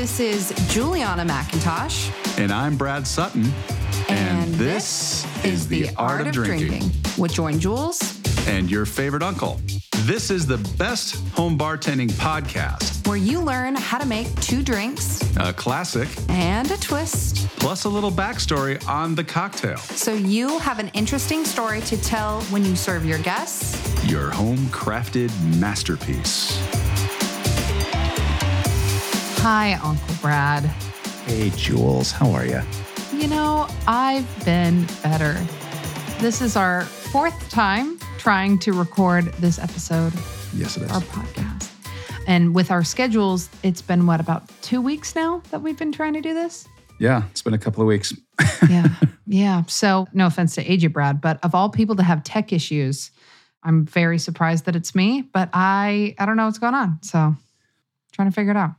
This is Juliana McIntosh. And I'm Brad Sutton. And this is The Art of Drinking with Join Jules. And your favorite uncle. This is the best home bartending podcast, where you learn how to make two drinks, a classic, and a twist, plus a little backstory on the cocktail, so you have an interesting story to tell when you serve your guests your home-crafted masterpiece. Hi, Uncle Brad. Hey, Jules. How are you? You know, I've been better. This is our fourth time trying to record this episode. Yes, it is. Our podcast. And with our schedules, it's been, what, about 2 weeks now that we've been trying to do this? Yeah, it's been a couple of weeks. Yeah. So no offense to AJ Brad, but of all people to have tech issues, I'm very surprised that it's me, but I don't know what's going on. So trying to figure it out.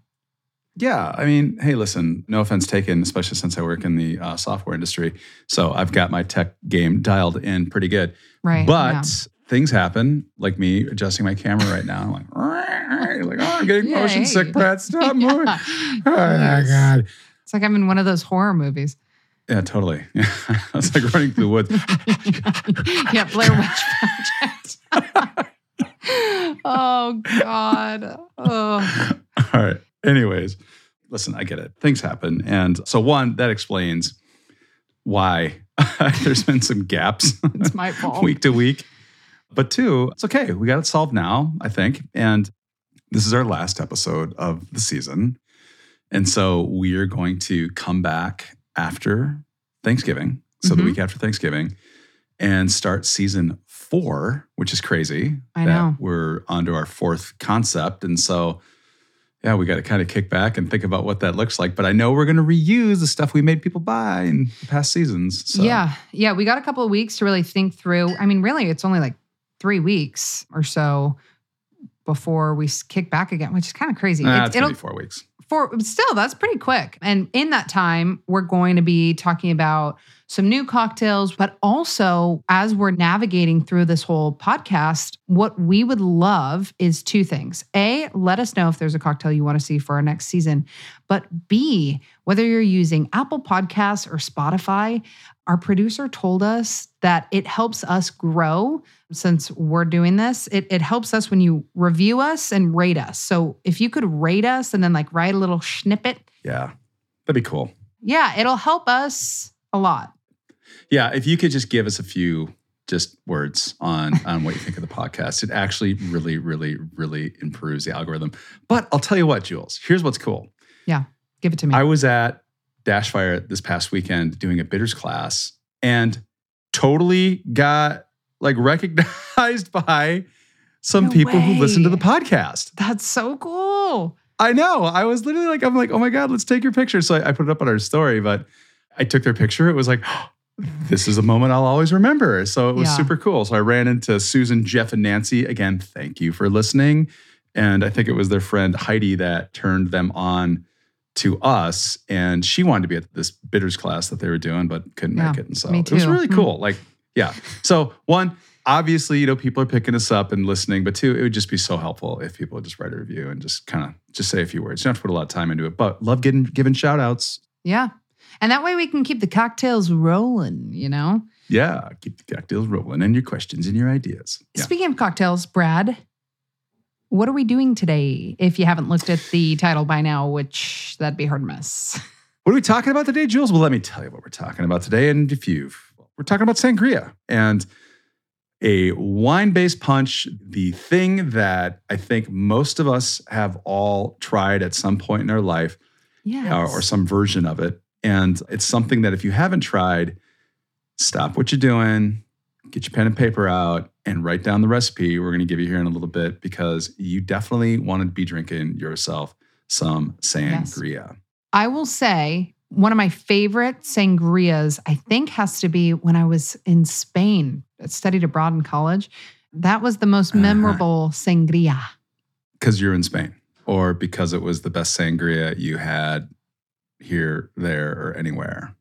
Yeah. I mean, hey, listen, no offense taken, especially since I work in the software industry. So I've got my tech game dialed in pretty good. Right. But things happen, like me adjusting my camera right now. I'm like oh, I'm getting motion sick, Brad. Stop moving. Oh, my God. It's like I'm in one of those horror movies. Yeah, totally. Yeah. It's like running through the woods. Yeah, Blair Witch Project. Oh, God. Oh. All right. Anyways, listen, I get it. Things happen. And so one, that explains why there's been some gaps. It's my fault. Week to week. But two, it's okay. We got it solved now, I think. And this is our last episode of the season. And so we are going to come back after Thanksgiving. So the week after Thanksgiving and start season 4, which is crazy. I know. We're onto our 4th concept. And so... yeah, we got to kind of kick back and think about what that looks like. But I know we're going to reuse the stuff we made people buy in the past seasons. So. Yeah. We got a couple of weeks to really think through. I mean, really, it's only like 3 weeks or so before we kick back again, which is kind of crazy. It's going to be 4 weeks. Still, that's pretty quick. And in that time, we're going to be talking about some new cocktails, but also as we're navigating through this whole podcast, what we would love is 2 things. A, let us know if there's a cocktail you want to see for our next season. But B, whether you're using Apple Podcasts or Spotify, our producer told us that it helps us grow since we're doing this. It helps us when you review us and rate us. So if you could rate us and then like write a little snippet. Yeah, that'd be cool. Yeah, it'll help us a lot. Yeah, if you could just give us a few just words on what you think of the podcast. It actually really, really, really improves the algorithm. But I'll tell you what, Jules, here's what's cool. Yeah, give it to me. I was at Dashfire this past weekend doing a bitters class and totally got like recognized by some people who listen to the podcast. That's so cool. I know. I was literally like, I'm like, oh my God, let's take your picture. So I put it up on our story, but I took their picture. It was like, this is a moment I'll always remember. So it was super cool. So I ran into Susan, Jeff, and Nancy. Again, thank you for listening. And I think it was their friend Heidi that turned them on to us. And she wanted to be at this bitters class that they were doing, but couldn't make it. And so it was really cool. Like, yeah. So one, obviously, you know, people are picking us up and listening, but 2, it would just be so helpful if people would just write a review and just kind of just say a few words. You don't have to put a lot of time into it, but love giving shout outs. Yeah. And that way we can keep the cocktails rolling, you know? Yeah, keep the cocktails rolling and your questions and your ideas. Yeah. Speaking of cocktails, Brad, what are we doing today? If you haven't looked at the title by now, which that'd be hard to miss. What are we talking about today, Jules? Well, let me tell you what we're talking about today. And if we're talking about sangria and a wine-based punch, the thing that I think most of us have all tried at some point in our life or some version of it. And it's something that if you haven't tried, stop what you're doing, get your pen and paper out, and write down the recipe we're going to give you here in a little bit, because you definitely want to be drinking yourself some sangria. Yes. I will say one of my favorite sangrias, I think, has to be when I was in Spain. I studied abroad in college. That was the most memorable sangria. Because you're in Spain, or because it was the best sangria you had here, there, or anywhere.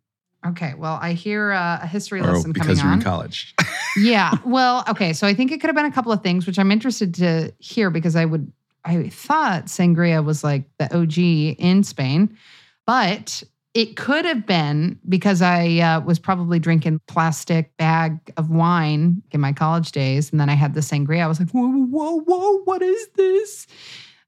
Okay, well, I hear a history lesson coming on. Because you're in college. Yeah, well, okay, so I think it could have been a couple of things, which I'm interested to hear because I would I thought sangria was like the OG in Spain, but it could have been because I was probably drinking plastic bag of wine in my college days. And then I had the sangria. I was like, whoa, what is this?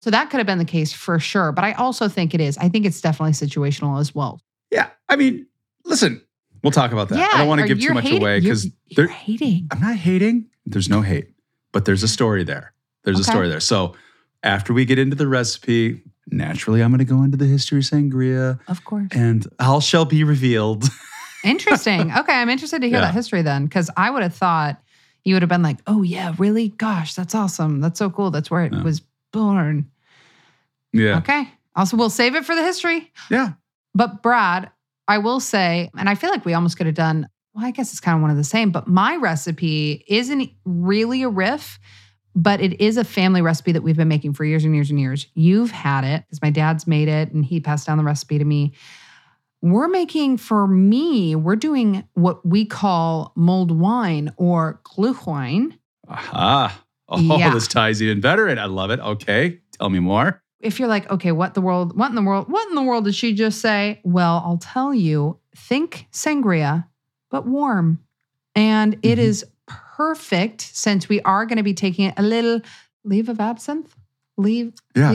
So that could have been the case for sure. But I also think it is. I think it's definitely situational as well. Yeah. I mean, listen, we'll talk about that. Yeah, I don't want to give too much away because they're hating. I'm not hating. There's no hate, but there's a story there. So after we get into the recipe, naturally, I'm going to go into the history of sangria. Of course. And all shall be revealed. Interesting. Okay, I'm interested to hear that history then, because I would have thought you would have been like, oh yeah, really? Gosh, that's awesome. That's so cool. That's where it was born. Yeah. Okay. Also, we'll save it for the history. Yeah. But Brad, I will say, and I feel like we almost could have done, well, I guess it's kind of one of the same, but my recipe isn't really a riff, but it is a family recipe that we've been making for years and years and years. You've had it because my dad's made it and he passed down the recipe to me. We're doing what we call mulled wine or Glühwein. Aha. Oh, yeah. This ties even better in. I love it. Okay. Tell me more. If you're like, okay, what in the world did she just say? Well, I'll tell you, think sangria, but warm. And it is perfect, since we are going to be taking a little leave of absinthe. Is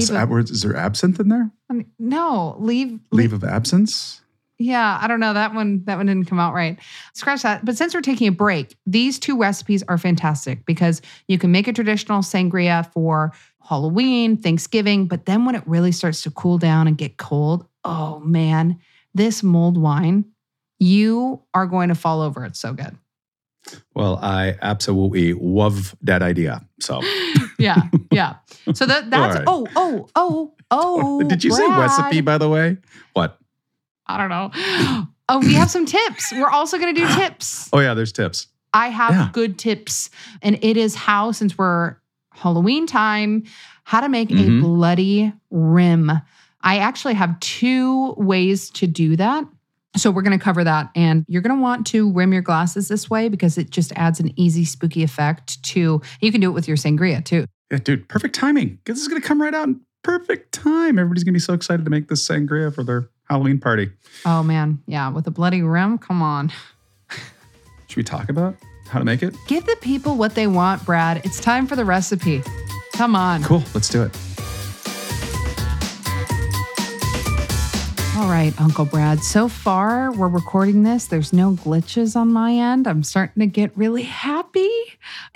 there absinthe in there? I mean, no, leave of absence. Yeah, I don't know. That one didn't come out right. Scratch that. But since we're taking a break, these two recipes are fantastic because you can make a traditional sangria for Halloween, Thanksgiving, but then when it really starts to cool down and get cold, oh man, this mulled wine, you are going to fall over. It's so good. Well, I absolutely love that idea. So yeah. So that's right. Did you say recipe, by the way? What? I don't know. Oh, we have some tips. We're also going to do tips. Oh yeah, there's tips. I have good tips. And it is how, since we're Halloween time, how to make a bloody rim. I actually have two ways to do that. So we're going to cover that. And you're going to want to rim your glasses this way because it just adds an easy, spooky effect to, you can do it with your sangria too. Yeah, dude, perfect timing. This is going to come right out in perfect time. Everybody's going to be so excited to make this sangria for their Halloween party. Oh man, yeah, with a bloody rim, come on. Should we talk about how to make it? Give the people what they want, Brad. It's time for the recipe. Come on. Cool, let's do it. All right, Uncle Brad. So far, we're recording this. There's no glitches on my end. I'm starting to get really happy.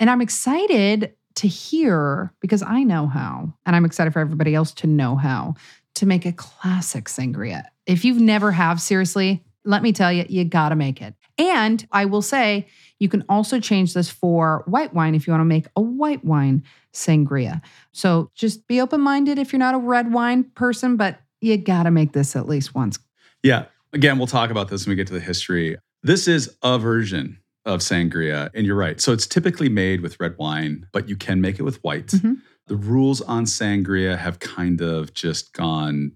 And I'm excited to hear, because I know how, and I'm excited for everybody else to know how, to make a classic sangria. If you've never have, seriously, let me tell you, you gotta make it. And I will say, you can also change this for white wine if you wanna make a white wine sangria. So just be open-minded if you're not a red wine person, but you got to make this at least once. Yeah. Again, we'll talk about this when we get to the history. This is a version of sangria, and you're right. So it's typically made with red wine, but you can make it with white. Mm-hmm. The rules on sangria have kind of just gone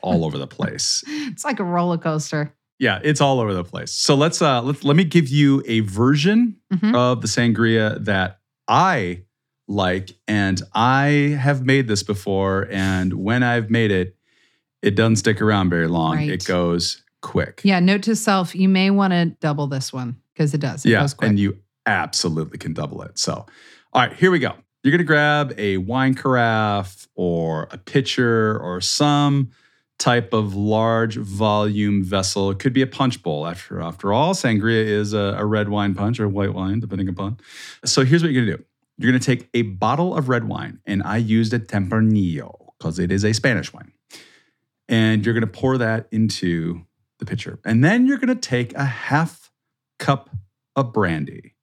all over the place. It's like a roller coaster. Yeah, it's all over the place. So let me give you a version of the sangria that I like, and I have made this before, and when I've made it, it doesn't stick around very long. Right. It goes quick. Yeah, note to self, you may want to double this one because it does. It goes quick. And you absolutely can double it. So, all right, here we go. You're going to grab a wine carafe or a pitcher or some type of large volume vessel. It could be a punch bowl. After all, sangria is a red wine punch or white wine, depending upon. So here's what you're going to do. You're going to take a bottle of red wine, and I used a Tempranillo because it is a Spanish wine. And you're going to pour that into the pitcher. And then you're going to take a half cup of brandy.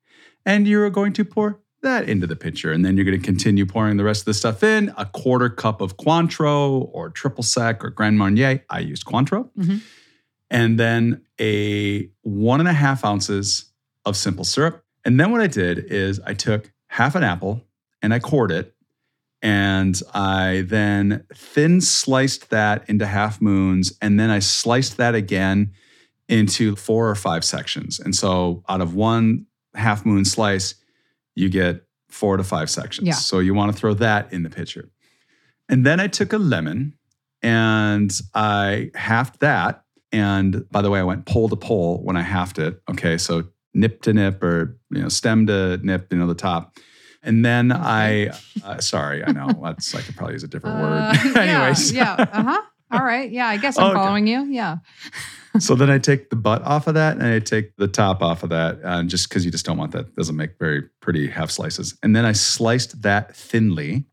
And you're going to pour that into the pitcher. And then you're going to continue pouring the rest of the stuff in. A quarter cup of Cointreau or Triple Sec or Grand Marnier. I used Cointreau. Mm-hmm. And then 1.5 ounces of simple syrup. And then what I did is I took half an apple and I cored it. And I then thin sliced that into half moons. And then I sliced that again into 4 or 5 sections. And so out of one half moon slice, you get 4 to 5 sections. Yeah. So you want to throw that in the pitcher. And then I took a lemon and I halved that. And by the way, I went pole to pole when I halved it. Okay, so nip to nip or stem to nip, the top. And then sorry, I know, I could probably use a different word. Anyways. Yeah, uh-huh. All right. Yeah, I guess I'm following you. Yeah. So then I take the butt off of that and I take the top off of that, just because you just don't want that. It doesn't make very pretty half slices. And then I sliced that thinly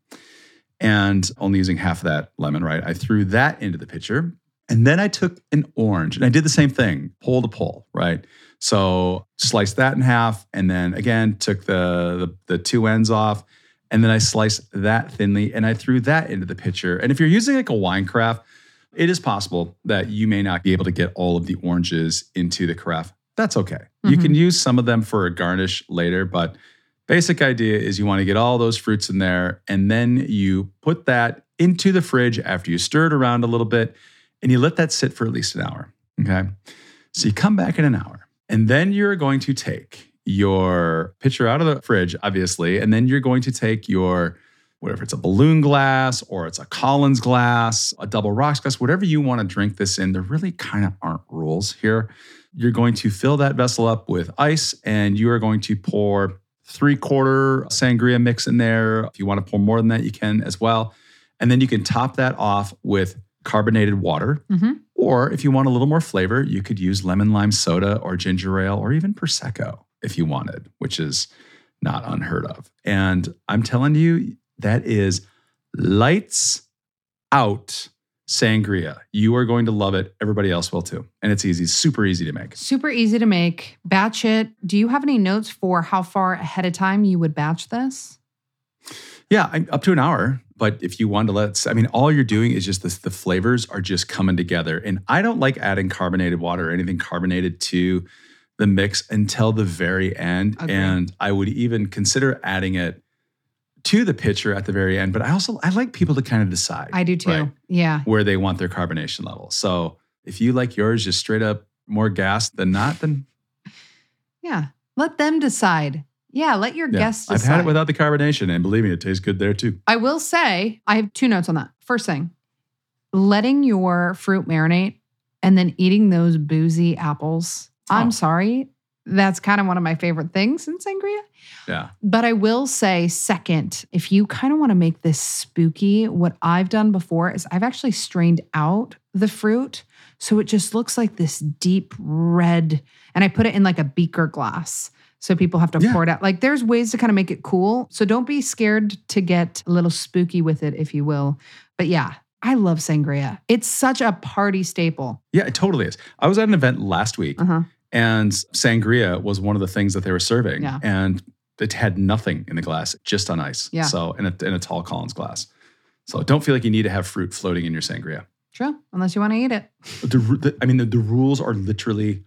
and only using half of that lemon, right? I threw that into the pitcher. And then I took an orange and I did the same thing, pole to pole, right? So sliced that in half and then again took the two ends off and then I sliced that thinly and I threw that into the pitcher. And if you're using like a wine carafe, it is possible that you may not be able to get all of the oranges into the carafe. That's okay. Mm-hmm. You can use some of them for a garnish later, but basic idea is you want to get all those fruits in there and then you put that into the fridge after you stir it around a little bit and you let that sit for at least an hour, okay? So you come back in an hour and then you're going to take your pitcher out of the fridge, obviously, and then you're going to take your, whatever it's a balloon glass or it's a Collins glass, a double rocks glass, whatever you want to drink this in, there really kind of aren't rules here. You're going to fill that vessel up with ice and you are going to pour 3/4 sangria mix in there. If you want to pour more than that, you can as well. And then you can top that off with carbonated water. Mm-hmm. Or if you want a little more flavor, you could use lemon lime soda or ginger ale or even Prosecco if you wanted, which is not unheard of. And I'm telling you, that is lights out sangria. You are going to love it. Everybody else will too. And it's easy, super easy to make. Super easy to make. Batch it. Do you have any notes for how far ahead of time you would batch this? Yeah, up to an hour. But if you want to all you're doing is just this, the flavors are just coming together. And I don't like adding carbonated water or anything carbonated to the mix until the very end. Okay. And I would even consider adding it to the pitcher at the very end. But I like people to kind of decide. I do too. Right, yeah. Where they want their carbonation level. So if you like yours just straight up more gas than not, then yeah, let them decide. Yeah, let your guests decide. I've had it without the carbonation, and believe me, it tastes good there too. I will say, I have two notes on that. First thing, letting your fruit marinate and then eating those boozy apples. Oh. I'm sorry. That's kind of one of my favorite things in sangria. Yeah. But I will say, second, if you kind of want to make this spooky, what I've done before is I've actually strained out the fruit. So it just looks like this deep red, and I put it in like a beaker glass. So people have to pour it out. Like there's ways to kind of make it cool. So don't be scared to get a little spooky with it, if you will. But yeah, I love sangria. It's such a party staple. Yeah, it totally is. I was at an event last week and sangria was one of the things that they were serving. Yeah. And it had nothing in the glass, just on ice. Yeah. So in a tall Collins glass. So don't feel like you need to have fruit floating in your sangria. True, unless you want to eat it. The rules are literally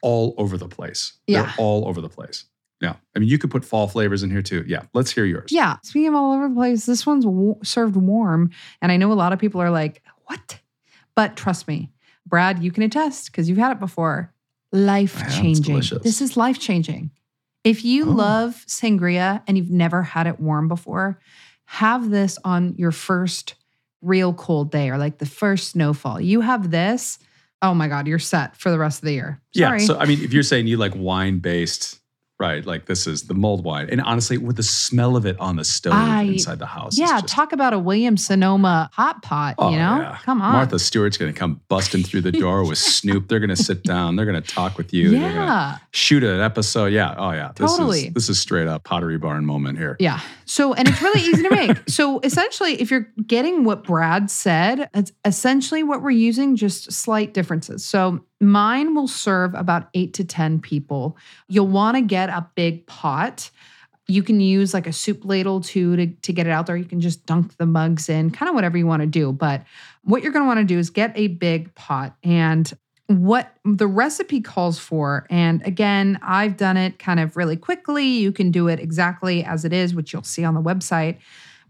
all over the place. Yeah. They're all over the place. Yeah. I mean, you could put fall flavors in here too. Yeah. Let's hear yours. Yeah. Speaking of all over the place, this one's served warm. And I know a lot of people are like, what? But trust me, Brad, you can attest because you've had it before. Life-changing. This is life-changing. If you love sangria and you've never had it warm before, have this on your first real cold day or like the first snowfall. You have this. Oh my God, you're set for the rest of the year. Sorry. Yeah, so I mean, if you're saying you like wine-based, right, like this is the mulled wine. And honestly, with the smell of it on the stove inside the house. Yeah, talk about a Williams-Sonoma hot pot, Yeah. Come on. Martha Stewart's going to come busting through the door with Snoop. They're going to sit down. They're going to talk with you. Yeah. They're going to shoot an episode. Yeah, oh yeah. Totally. This is straight up Pottery Barn moment here. Yeah, so, and it's really easy to make. So essentially, if you're getting what Brad said, it's essentially what we're using, just slight differences. So mine will serve about 8 to 10 people. You'll want to get a big pot. You can use like a soup ladle too to get it out there. You can just dunk the mugs in, kind of whatever you want to do. But what you're going to want to do is get a big pot. And what the recipe calls for, and again, I've done it kind of really quickly. You can do it exactly as it is, which you'll see on the website.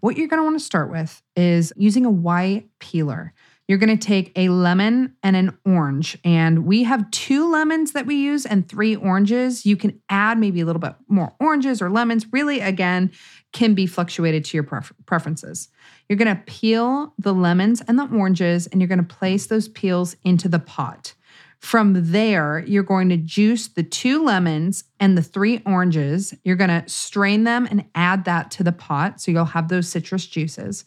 What you're going to want to start with is using a Y peeler. You're going to take a lemon and an orange. And we have 2 lemons that we use and 3 oranges. You can add maybe a little bit more oranges or lemons. Really, again, can be fluctuated to your preferences. You're going to peel the lemons and the oranges, and you're going to place those peels into the pot. From there, you're going to juice the 2 lemons and the 3 oranges. You're going to strain them and add that to the pot. So you'll have those citrus juices.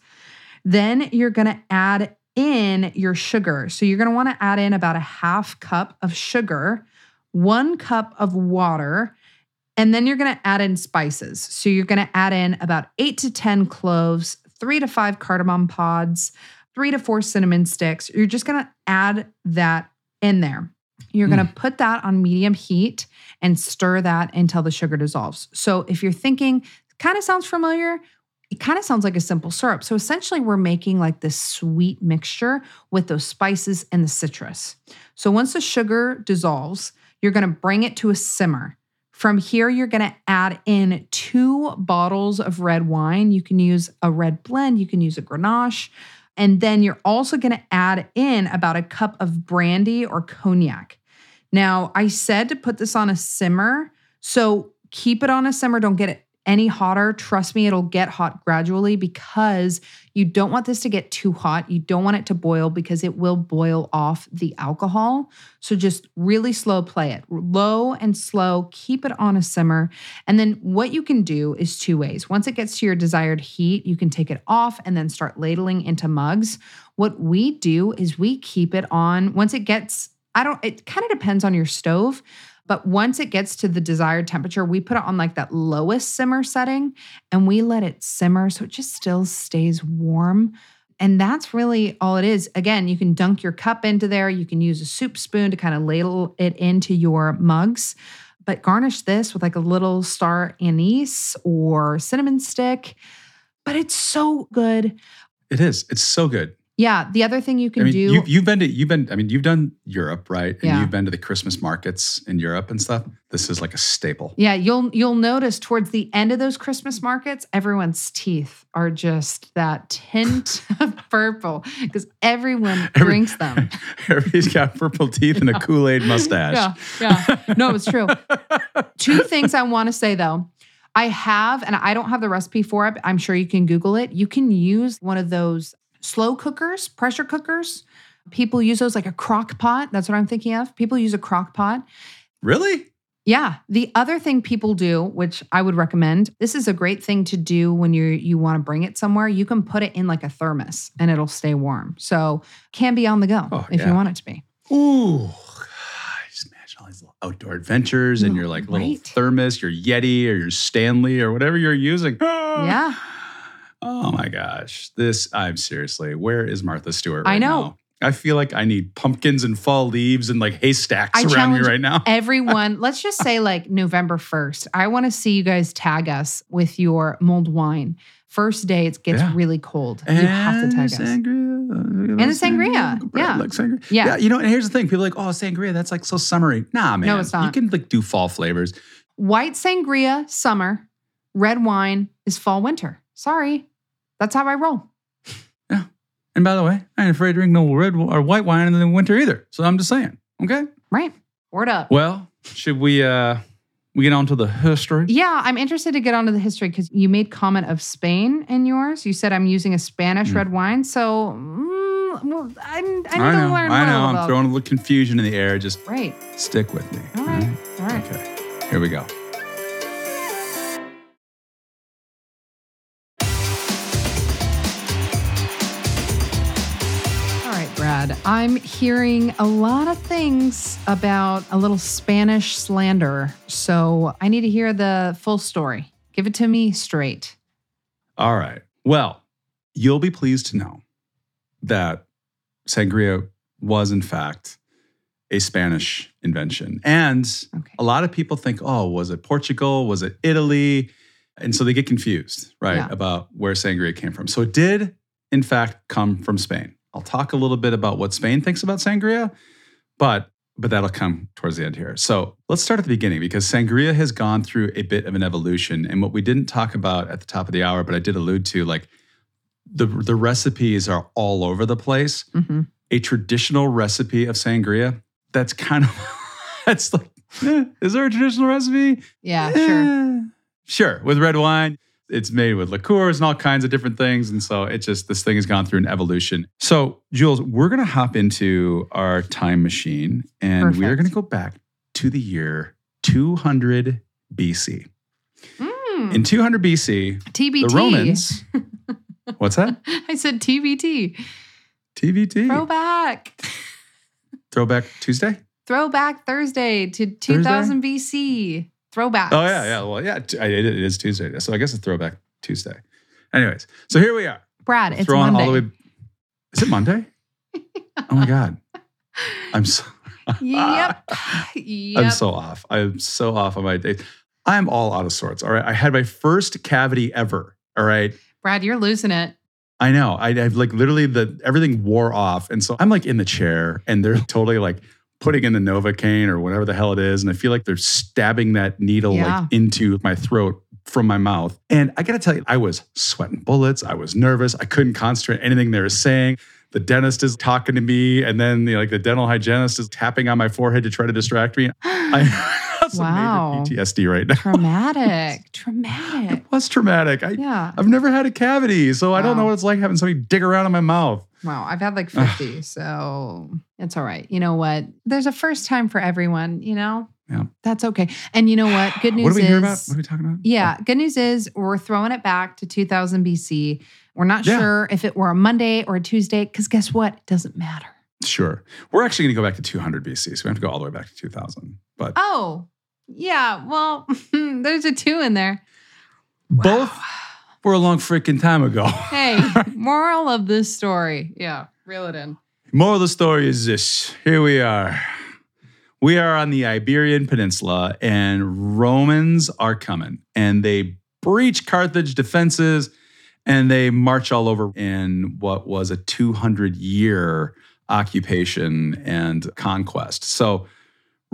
Then you're going to add in your sugar. So you're going to want to add in about a half cup of sugar, 1 cup of water, and then you're going to add in spices. So you're going to add in about 8 to 10 cloves, 3 to 5 cardamom pods, 3 to 4 cinnamon sticks. You're just going to add that in there. You're going to put that on medium heat and stir that until the sugar dissolves. So if you're thinking, kind of sounds familiar, it kind of sounds like a simple syrup. So essentially we're making like this sweet mixture with those spices and the citrus. So once the sugar dissolves, you're going to bring it to a simmer. From here, you're going to add in 2 bottles of red wine. You can use a red blend. You can use a Grenache. And then you're also going to add in about a cup of brandy or cognac. Now, I said to put this on a simmer, so keep it on a simmer. Don't get it any hotter. Trust me, it'll get hot gradually because you don't want this to get too hot. You don't want it to boil because it will boil off the alcohol. So just really slow play it. Low and slow, keep it on a simmer. And then what you can do is 2 ways. Once it gets to your desired heat, you can take it off and then start ladling into mugs. What we do is we keep it on. Once it gets, it kind of depends on your stove, but once it gets to the desired temperature, we put it on like that lowest simmer setting and we let it simmer so it just still stays warm. And that's really all it is. Again, you can dunk your cup into there. You can use a soup spoon to kind of ladle it into your mugs. But garnish this with like a little star anise or cinnamon stick. But it's so good. It is. It's so good. Yeah. The other thing you can do. You've done Europe, right? And You've been to the Christmas markets in Europe and stuff. This is like a staple. Yeah. You'll notice towards the end of those Christmas markets, everyone's teeth are just that tint of purple because everyone drinks them. Everybody's got purple teeth and a Kool-Aid mustache. Yeah. No, it's true. 2 things I want to say though. I have, and I don't have the recipe for it, but I'm sure you can Google it. You can use one of those slow cookers, pressure cookers. People use those like a crock pot. That's what I'm thinking of. People use a crock pot. Really? Yeah. The other thing people do, which I would recommend, this is a great thing to do when you want to bring it somewhere. You can put it in like a thermos and it'll stay warm. So can be on the go if you want it to be. Ooh. All these little outdoor adventures and your like little thermos, your Yeti or your Stanley or whatever you're using. Yeah. Oh my gosh. Where is Martha Stewart right now? I know. I feel like I need pumpkins and fall leaves and like haystacks around me right now. Everyone, let's just say like November 1st. I want to see you guys tag us with your mulled wine. First day, it gets really cold. And you have to tag us. Sangria. And the sangria. Yeah. Like sangria. Yeah. Yeah. You know, and here's the thing. People are like, oh, sangria, that's like so summery. Nah, man. No, it's not. You can like do fall flavors. White sangria, summer. Red wine is fall, winter. Sorry. That's how I roll. Yeah. And by the way, I ain't afraid to drink no red or white wine in the winter either. So I'm just saying. Okay? Right. Word up. Well, should we get on to the history? Yeah, I'm interested to get on to the history because you made comment of Spain in yours. You said I'm using a Spanish red wine. So I need to learn more. I know. I'm throwing a little confusion in the air. Just stick with me. All right. Okay. Here we go. Brad, I'm hearing a lot of things about a little Spanish slander, so I need to hear the full story. Give it to me straight. All right. Well, you'll be pleased to know that sangria was, in fact, a Spanish invention. And a lot of people think, oh, was it Portugal? Was it Italy? And so they get confused, about where sangria came from. So it did, in fact, come from Spain. I'll talk a little bit about what Spain thinks about sangria, but that'll come towards the end here. So let's start at the beginning because sangria has gone through a bit of an evolution. And what we didn't talk about at the top of the hour, but I did allude to, like the recipes are all over the place. Mm-hmm. A traditional recipe of sangria, that's kind of, that's like, is there a traditional recipe? Yeah, sure. With red wine, it's made with liqueurs and all kinds of different things. And so it just, this thing has gone through an evolution. So Jules, we're going to hop into our time machine and we're going to go back to the year 200 BC. Mm. In 200 BC, TBT. The Romans, what's that? I said TBT. TBT. Throwback. Throwback Tuesday? Throwback Thursday to 2000 BC. Throwbacks. Oh, yeah. Well, yeah, it is Tuesday. So I guess it's Throwback Tuesday. Anyways, so here we are. Brad, it's Monday. All the way. Is it Monday? Oh, my God. I'm so... Yep. I'm so off. I'm so off on my days. I'm all out of sorts, all right? I had my first cavity ever, all right? Brad, you're losing it. I know. I've like literally everything wore off. And so I'm like in the chair and they're totally like putting in the Novocaine or whatever the hell it is. And I feel like they're stabbing that needle like into my throat from my mouth. And I got to tell you, I was sweating bullets. I was nervous. I couldn't concentrate on anything they were saying. The dentist is talking to me. And then the dental hygienist is tapping on my forehead to try to distract me. That's major PTSD right now. Traumatic. It was traumatic. I've never had a cavity, so I don't know what it's like having somebody dig around in my mouth. Wow, I've had like 50, so it's all right. You know what? There's a first time for everyone, you know? Yeah. That's okay. And you know what? Good news is... What are we talking about? Yeah, good news is we're throwing it back to 2000 BC. We're not sure if it were a Monday or a Tuesday, because guess what? It doesn't matter. Sure. We're actually going to go back to 200 BC, so we have to go all the way back to 2000. But yeah, well, there's a 2 in there. Both were a long freaking time ago. Hey, moral of this story. Yeah, reel it in. Moral of the story is this. Here we are. We are on the Iberian Peninsula, and Romans are coming. And they breach Carthage defenses, and they march all over in what was a 200-year occupation and conquest. So...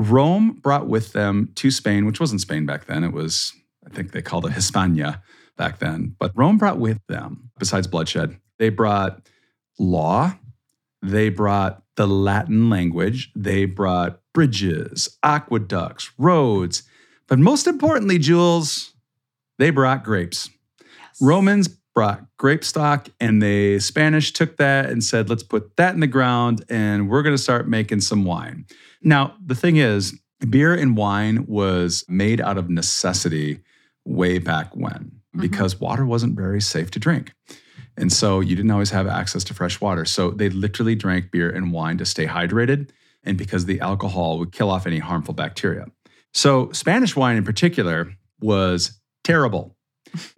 Rome brought with them to Spain, which wasn't Spain back then. It was, I think they called it Hispania back then. But Rome brought with them, besides bloodshed, they brought law. They brought the Latin language. They brought bridges, aqueducts, roads. But most importantly, Jules, they brought grapes. Yes. Romans brought grape stock, and the Spanish took that and said, let's put that in the ground and we're going to start making some wine. Now, the thing is, beer and wine was made out of necessity way back when, because water wasn't very safe to drink. And so you didn't always have access to fresh water. So they literally drank beer and wine to stay hydrated, and because the alcohol would kill off any harmful bacteria. So Spanish wine in particular was terrible,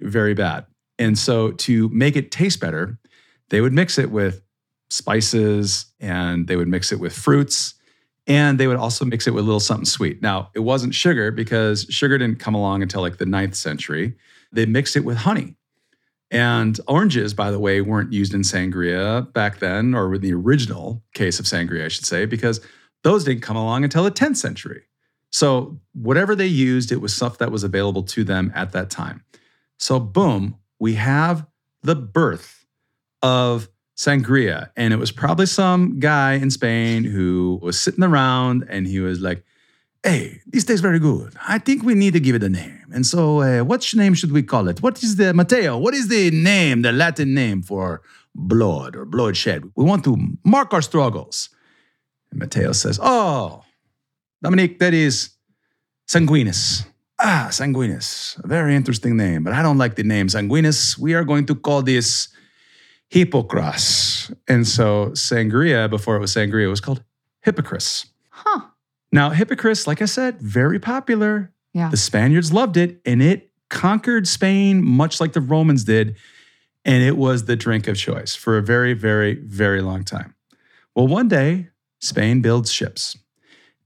very bad. And so to make it taste better, they would mix it with spices, and they would mix it with fruits, and they would also mix it with a little something sweet. Now, it wasn't sugar, because sugar didn't come along until like the 9th century. They mixed it with honey. And oranges, by the way, weren't used in sangria back then, or in the original case of sangria, I should say, because those didn't come along until the 10th century. So whatever they used, it was stuff that was available to them at that time. So boom. We have the birth of sangria. And it was probably some guy in Spain who was sitting around and he was like, hey, this tastes very good. I think we need to give it a name. And so what name should we call it? What is the, Mateo, what is the name, the Latin name for blood or bloodshed? We want to mark our struggles. And Mateo says, oh, Dominic, that is sanguinis. Ah, sanguinis, a very interesting name, but I don't like the name sanguinis. We are going to call this Hippocras. And so sangria, before it was sangria, was called Hippocras. Huh. Now, Hippocras, like I said, very popular. Yeah. The Spaniards loved it, and it conquered Spain much like the Romans did. And it was the drink of choice for a very, very, very long time. Well, one day, Spain builds ships,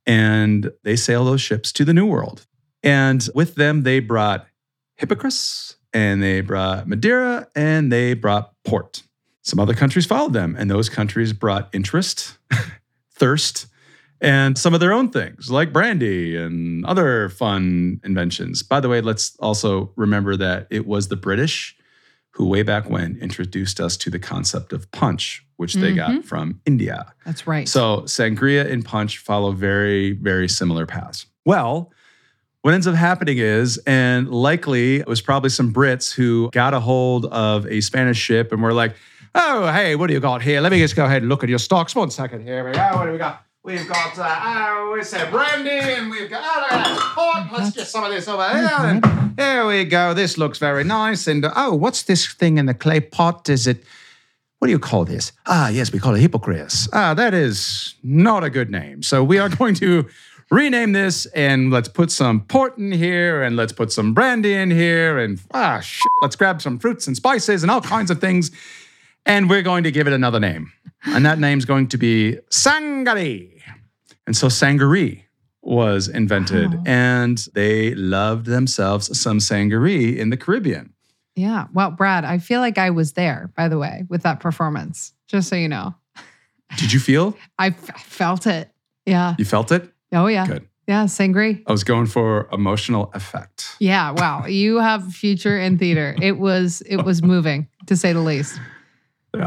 and they sail those ships to the New World. And with them, they brought Hippocras, and they brought Madeira, and they brought port. Some other countries followed them, and those countries brought interest, thirst, and some of their own things, like brandy and other fun inventions. By the way, let's also remember that it was the British who way back when introduced us to the concept of punch, which they got from India. That's right. So sangria and punch follow very, very similar paths. Well, what ends up happening is, and likely it was probably some Brits who got a hold of a Spanish ship and were like, oh, hey, what do you got here? Let me just go ahead and look at your stocks. 1 second here. What do we got? We've got, brandy, and we've got, pork. Let's get some of this over here. And here we go. This looks very nice. And, what's this thing in the clay pot? Is it, what do you call this? Ah, yes, we call it Hippocras. Ah, that is not a good name. So we are going to rename this, and let's put some port in here, and let's put some brandy in here, and, let's grab some fruits and spices and all kinds of things. And we're going to give it another name. And that name's going to be Sangria. And so Sangria was invented. Wow. And they loved themselves some Sangria in the Caribbean. Yeah. Well, Brad, I feel like I was there, by the way, with that performance, just so you know. Did you feel? I felt it. Yeah. You felt it? Oh, yeah. Good. Yeah, Sangria. I was going for emotional effect. Yeah. Wow. You have a future in theater. It was moving, to say the least.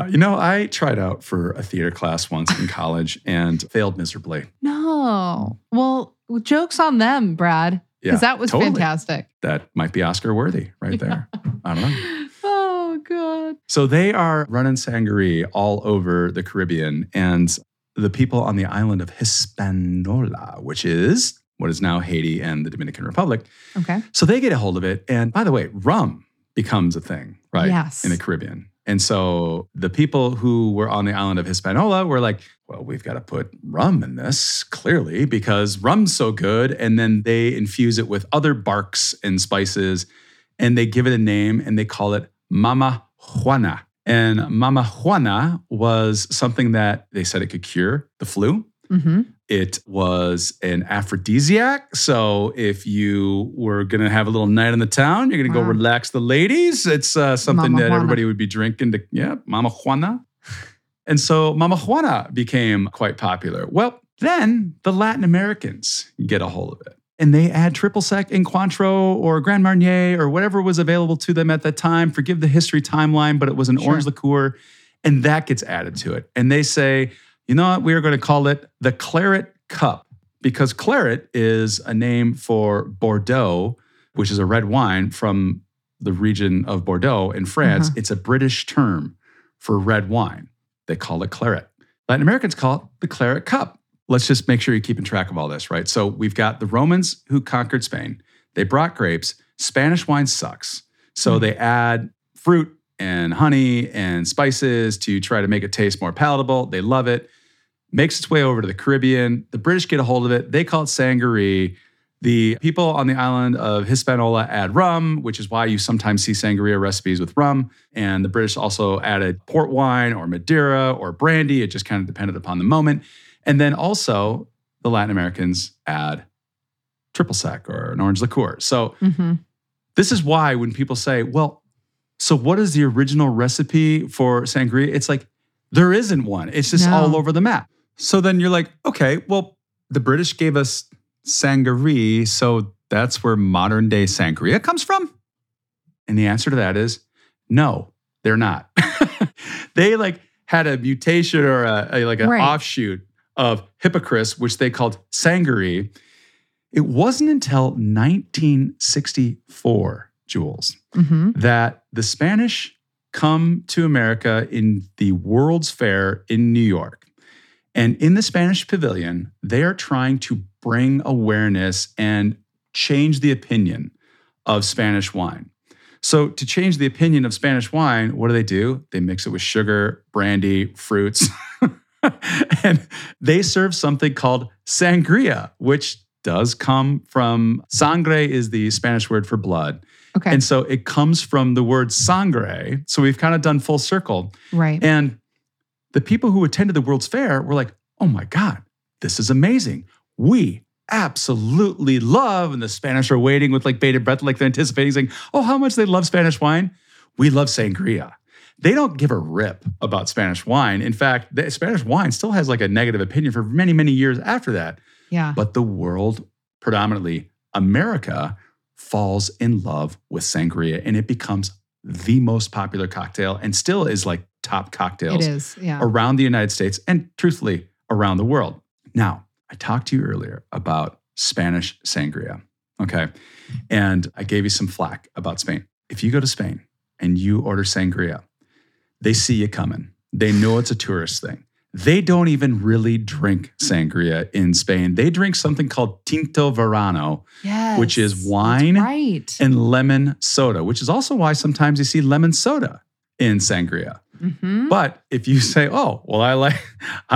You know, I tried out for a theater class once in college and failed miserably. No. Well, joke's on them, Brad. Because that was totally fantastic. That might be Oscar worthy right there. I don't know. Oh, God. So they are running sangria all over the Caribbean and the people on the island of Hispaniola, which is what is now Haiti and the Dominican Republic. Okay. So they get a hold of it. And by the way, rum becomes a thing, right? Yes. In the Caribbean. And so the people who were on the island of Hispaniola were like, well, we've got to put rum in this, clearly, because rum's so good. And then they infuse it with other barks and spices, and they give it a name, and they call it Mama Juana. And Mama Juana was something that they said it could cure the flu. Mm-hmm. It was an aphrodisiac. So if you were going to have a little night in the town, you're going to go relax the ladies. It's something Mama that Juana. Everybody would be drinking. Mama Juana. And so Mama Juana became quite popular. Well, then the Latin Americans get a hold of it. And they add Triple Sec and Cointreau or Grand Marnier or whatever was available to them at that time. Forgive the history timeline, but it was an orange liqueur. And that gets added to it. And they say, you know what? We are going to call it the Claret Cup because claret is a name for Bordeaux, which is a red wine from the region of Bordeaux in France. It's a British term for red wine. They call it claret. Latin Americans call it the Claret Cup. Let's just make sure you're keeping track of all this, right? So we've got the Romans who conquered Spain. They brought grapes. Spanish wine sucks. So they add fruit and honey and spices to try to make it taste more palatable. They love it. Makes its way over to the Caribbean. The British get a hold of it. They call it sangria. The people on the island of Hispaniola add rum, which is why you sometimes see sangria recipes with rum. And the British also added port wine or Madeira or brandy. It just kind of depended upon the moment. And then also the Latin Americans add triple sec or an orange liqueur. So this is why when people say, well, so what is the original recipe for sangria? It's like, there isn't one. It's just all over the map. So then you're like, okay, well, the British gave us sangria, so that's where modern day sangria comes from? And the answer to that is, no, they're not. They like had a mutation or an offshoot of Hippocras, which they called sangria. It wasn't until 1964, Jules, that the Spanish come to America in the World's Fair in New York. And in the Spanish Pavilion, they are trying to bring awareness and change the opinion of Spanish wine. So to change the opinion of Spanish wine, what do? They mix it with sugar, brandy, fruits. And they serve something called sangria, which does come from, sangre is the Spanish word for blood. Okay. And so it comes from the word sangre. So we've kind of done full circle. Right. And the people who attended the World's Fair were like, oh my God, this is amazing. We absolutely love, and the Spanish are waiting with like bated breath, like they're anticipating, saying, oh, how much they love Spanish wine. We love sangria. They don't give a rip about Spanish wine. In fact, the Spanish wine still has like a negative opinion for many, many years after that. Yeah. But the world, predominantly America, falls in love with sangria, and it becomes the most popular cocktail and still is like top cocktails around the United States and truthfully around the world. Now, I talked to you earlier about Spanish sangria, okay? And I gave you some flack about Spain. If you go to Spain and you order sangria, they see you coming. They know it's a tourist thing. They don't even really drink sangria in Spain. They drink something called tinto verano, which is wine and lemon soda, which is also why sometimes you see lemon soda in sangria. Mm-hmm. But if you say, oh, well, I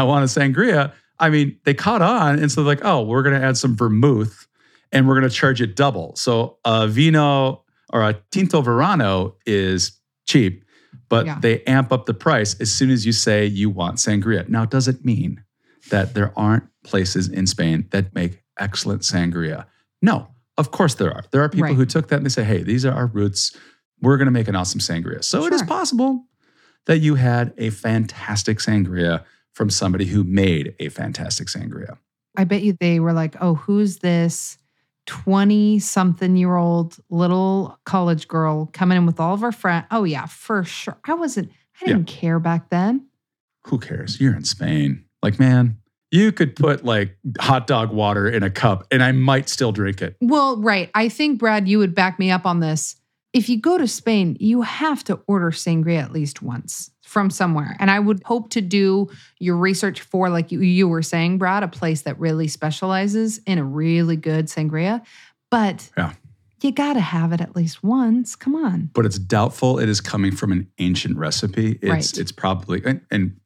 want a sangria, I mean, they caught on. And so they're like, oh, we're going to add some vermouth and we're going to charge it double. So a vino or a tinto verano is cheap, but they amp up the price as soon as you say you want sangria. Now, does it mean that there aren't places in Spain that make excellent sangria? No, of course there are. There are people who took that and they say, hey, these are our roots. We're going to make an awesome sangria. So it is possible that you had a fantastic sangria from somebody who made a fantastic sangria. I bet you they were like, oh, who's this 20-something-year-old little college girl coming in with all of her friends? Oh, yeah, for sure. I didn't care back then. Who cares? You're in Spain. Like, man, you could put like hot dog water in a cup and I might still drink it. Well, right. I think, Brad, you would back me up on this. If you go to Spain, you have to order sangria at least once from somewhere. And I would hope to do your research for, like you were saying, Brad, a place that really specializes in a really good sangria. But you got to have it at least once. Come on. But it's doubtful it is coming from an ancient recipe. It's probably, and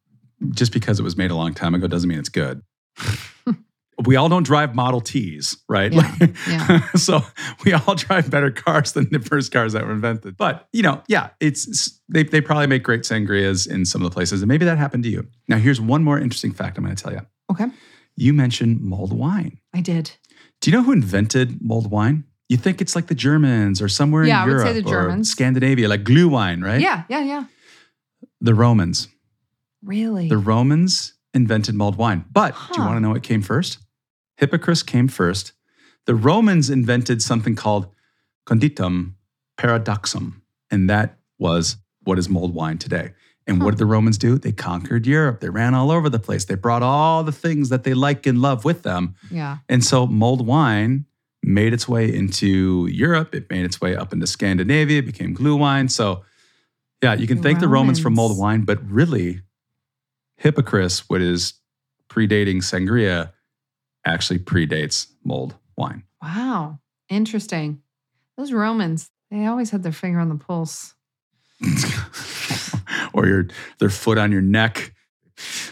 just because it was made a long time ago doesn't mean it's good. We all don't drive Model Ts, right? So we all drive better cars than the first cars that were invented. But, it's they probably make great sangrias in some of the places. And maybe that happened to you. Now, here's one more interesting fact I'm going to tell you. Okay. You mentioned mulled wine. I did. Do you know who invented mulled wine? You think it's like the Germans or somewhere in Europe. Yeah, I would say the Germans. Or Scandinavia, like Glühwein, right? Yeah. The Romans. Really? The Romans invented mulled wine. But do you want to know what came first? Hippocras came first. The Romans invented something called conditum paradoxum, and that was what is mulled wine today. And what did the Romans do? They conquered Europe. They ran all over the place. They brought all the things that they like and love with them. Yeah. And so mulled wine made its way into Europe. It made its way up into Scandinavia. It became Glühwein. So yeah, you can thank the Romans for mulled wine, but really Hippocras, what is predating sangria, actually predates mulled wine. Wow. Interesting. Those Romans, they always had their finger on the pulse. Or their foot on your neck.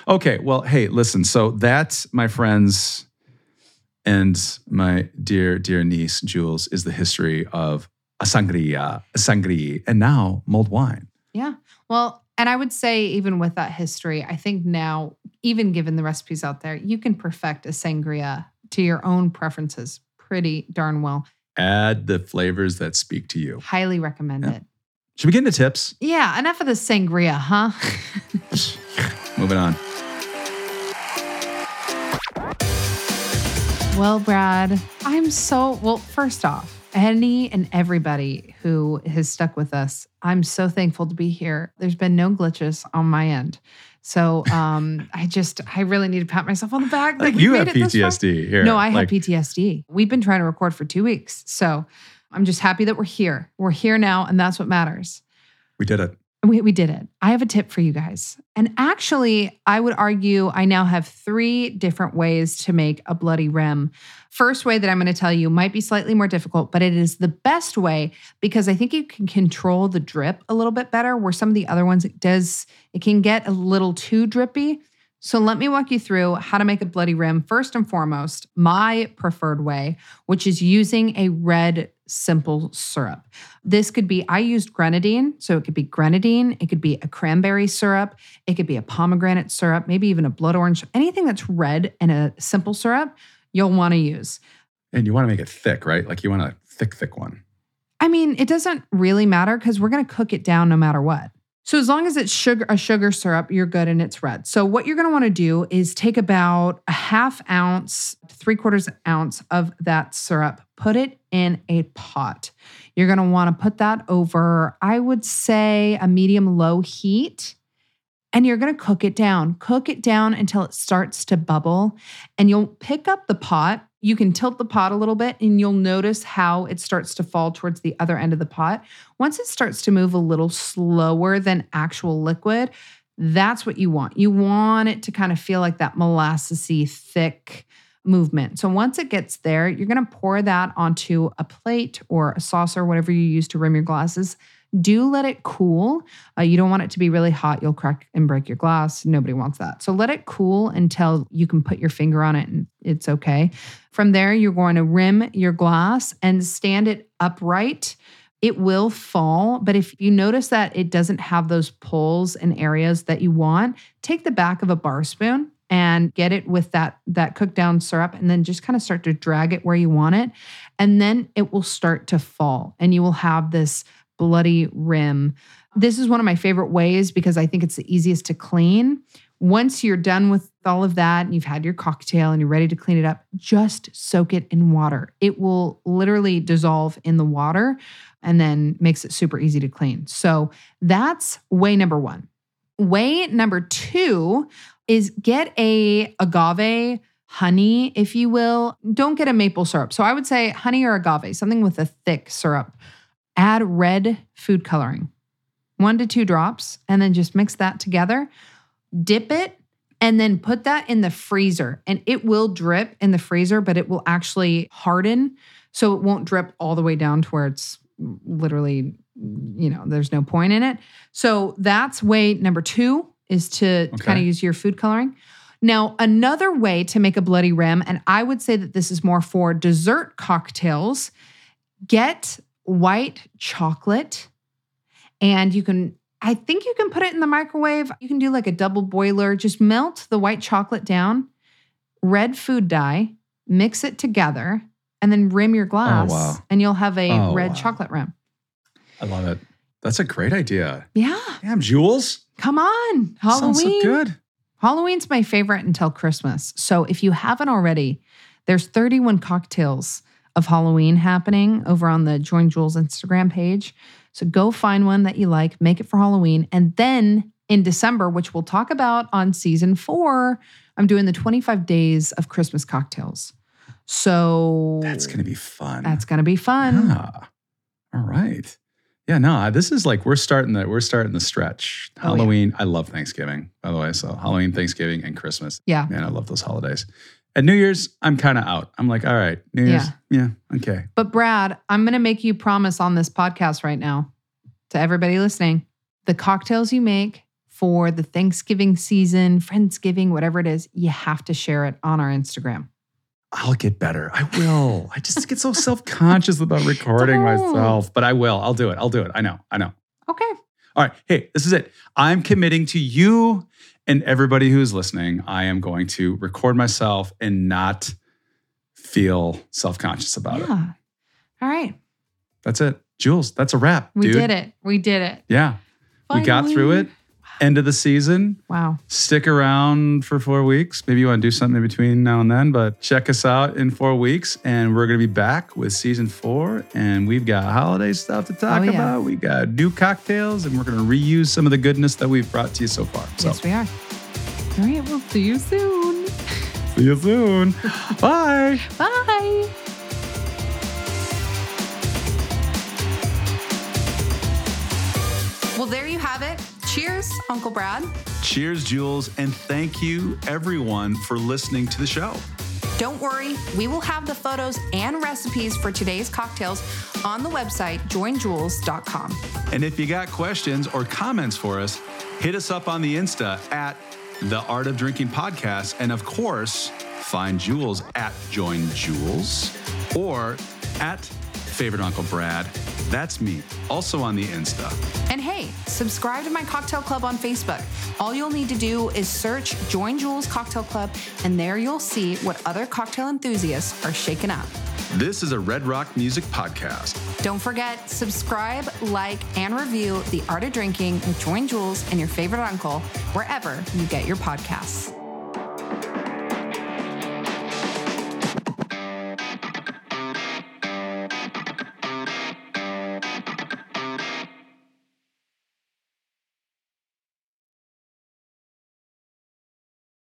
Okay. Well, hey, listen. So that, my friends, and my dear, dear niece, Jules, is the history of a sangria, and now mulled wine. Yeah. Well, and I would say even with that history, I think now, even given the recipes out there, you can perfect a sangria to your own preferences pretty darn well. Add the flavors that speak to you. Highly recommend it. Should we get into tips? Yeah, enough of the sangria, huh? Moving on. Well, Brad, first off, any and everybody who has stuck with us, I'm so thankful to be here. There's been no glitches on my end. So I really need to pat myself on the back. Like you have PTSD here. No, I have PTSD. We've been trying to record for 2 weeks. So I'm just happy that we're here. We're here now, and that's what matters. We did it. We did it. I have a tip for you guys. And actually, I would argue I now have 3 different ways to make a bloody rem. First way that I'm going to tell you might be slightly more difficult, but it is the best way because I think you can control the drip a little bit better, where some of the other ones it can get a little too drippy. So let me walk you through how to make a bloody rem. First and foremost, my preferred way, which is using a red simple syrup. This could be, I used grenadine. So it could be grenadine. It could be a cranberry syrup. It could be a pomegranate syrup, maybe even a blood orange. Anything that's red and a simple syrup, you'll want to use. And you want to make it thick, right? Like you want a thick, thick one. I mean, it doesn't really matter because we're going to cook it down no matter what. So as long as it's a sugar syrup, you're good and it's red. So what you're going to want to do is take about a half ounce, 3/4 ounce of that syrup, put it in a pot. You're going to want to put that over, I would say, a medium-low heat, and you're going to cook it down. Cook it down until it starts to bubble, and you'll pick up the pot. You can tilt the pot a little bit and you'll notice how it starts to fall towards the other end of the pot. Once it starts to move a little slower than actual liquid, that's what you want. You want it to kind of feel like that molassesy thick movement. So once it gets there, you're going to pour that onto a plate or a saucer, whatever you use to rim your glasses. Do let it cool. You don't want it to be really hot. You'll crack and break your glass. Nobody wants that. So let it cool until you can put your finger on it and it's okay. From there, you're going to rim your glass and stand it upright. It will fall, but if you notice that it doesn't have those pulls in areas that you want, take the back of a bar spoon and get it with that cooked down syrup and then just kind of start to drag it where you want it. And then it will start to fall and you will have this bloody rim. This is one of my favorite ways because I think it's the easiest to clean. Once you're done with all of that and you've had your cocktail and you're ready to clean it up, just soak it in water. It will literally dissolve in the water and then makes it super easy to clean. So that's way number one. Way number two is get a agave honey, if you will. Don't get a maple syrup. So I would say honey or agave, something with a thick syrup. Add red food coloring, 1 to 2 drops, and then just mix that together. Dip it, and then put that in the freezer. And it will drip in the freezer, but it will actually harden. So it won't drip all the way down to where it's literally, there's no point in it. So that's way number two is to kind of use your food coloring. Now, another way to make a bloody rim, and I would say that this is more for dessert cocktails, get white chocolate, and I think you can put it in the microwave. You can do like a double boiler. Just melt the white chocolate down, red food dye, mix it together, and then rim your glass, and you'll have a red chocolate rim. I love it. That's a great idea. Yeah. Damn, Jules. Come on. Halloween. Sounds so good. Halloween's my favorite until Christmas. So if you haven't already, there's 31 cocktails of Halloween happening over on the Join Jules Instagram page. So go find one that you like, make it for Halloween. And then in December, which we'll talk about on season 4, I'm doing the 25 days of Christmas cocktails. So that's going to be fun. Yeah. All right. Yeah, no, this is like we're starting the stretch. Halloween. Oh, yeah. I love Thanksgiving, by the way. So Halloween, Thanksgiving, and Christmas. Yeah. Man, I love those holidays. At New Year's, I'm kind of out. I'm like, all right, New Year's, yeah, okay. But Brad, I'm going to make you promise on this podcast right now to everybody listening, the cocktails you make for the Thanksgiving season, Friendsgiving, whatever it is, you have to share it on our Instagram. I'll get better. I will. I just get so self-conscious about recording myself, but I will. I'll do it. I know. Okay. All right. Hey, this is it. I'm committing to you and everybody who's listening, I am going to record myself and not feel self-conscious about it. All right. That's it. Jules, that's a wrap, dude. We did it. Yeah. Finally. We got through it. End of the season. Wow. Stick around for 4 weeks. Maybe you want to do something in between now and then, but check us out in 4 weeks and we're going to be back with season 4 and we've got holiday stuff to talk about. We got new cocktails and we're going to reuse some of the goodness that we've brought to you so far. So. Yes, we are. All right. We'll see you soon. Bye. Bye. Well, there you have it. Cheers, Uncle Brad. Cheers, Jules. And thank you, everyone, for listening to the show. Don't worry. We will have the photos and recipes for today's cocktails on the website, joinjules.com. And if you got questions or comments for us, hit us up on the Insta at The Art of Drinking Podcast. And of course, find Jules at Join Jules or at Favorite Uncle Brad. That's me, also on the Insta. And hey, subscribe to my cocktail club on Facebook. All you'll need to do is search Join Jules Cocktail Club, and there you'll see what other cocktail enthusiasts are shaking up. This is a Red Rock Music Podcast. Don't forget, subscribe, like, and review The Art of Drinking with Join Jules and your favorite uncle wherever you get your podcasts.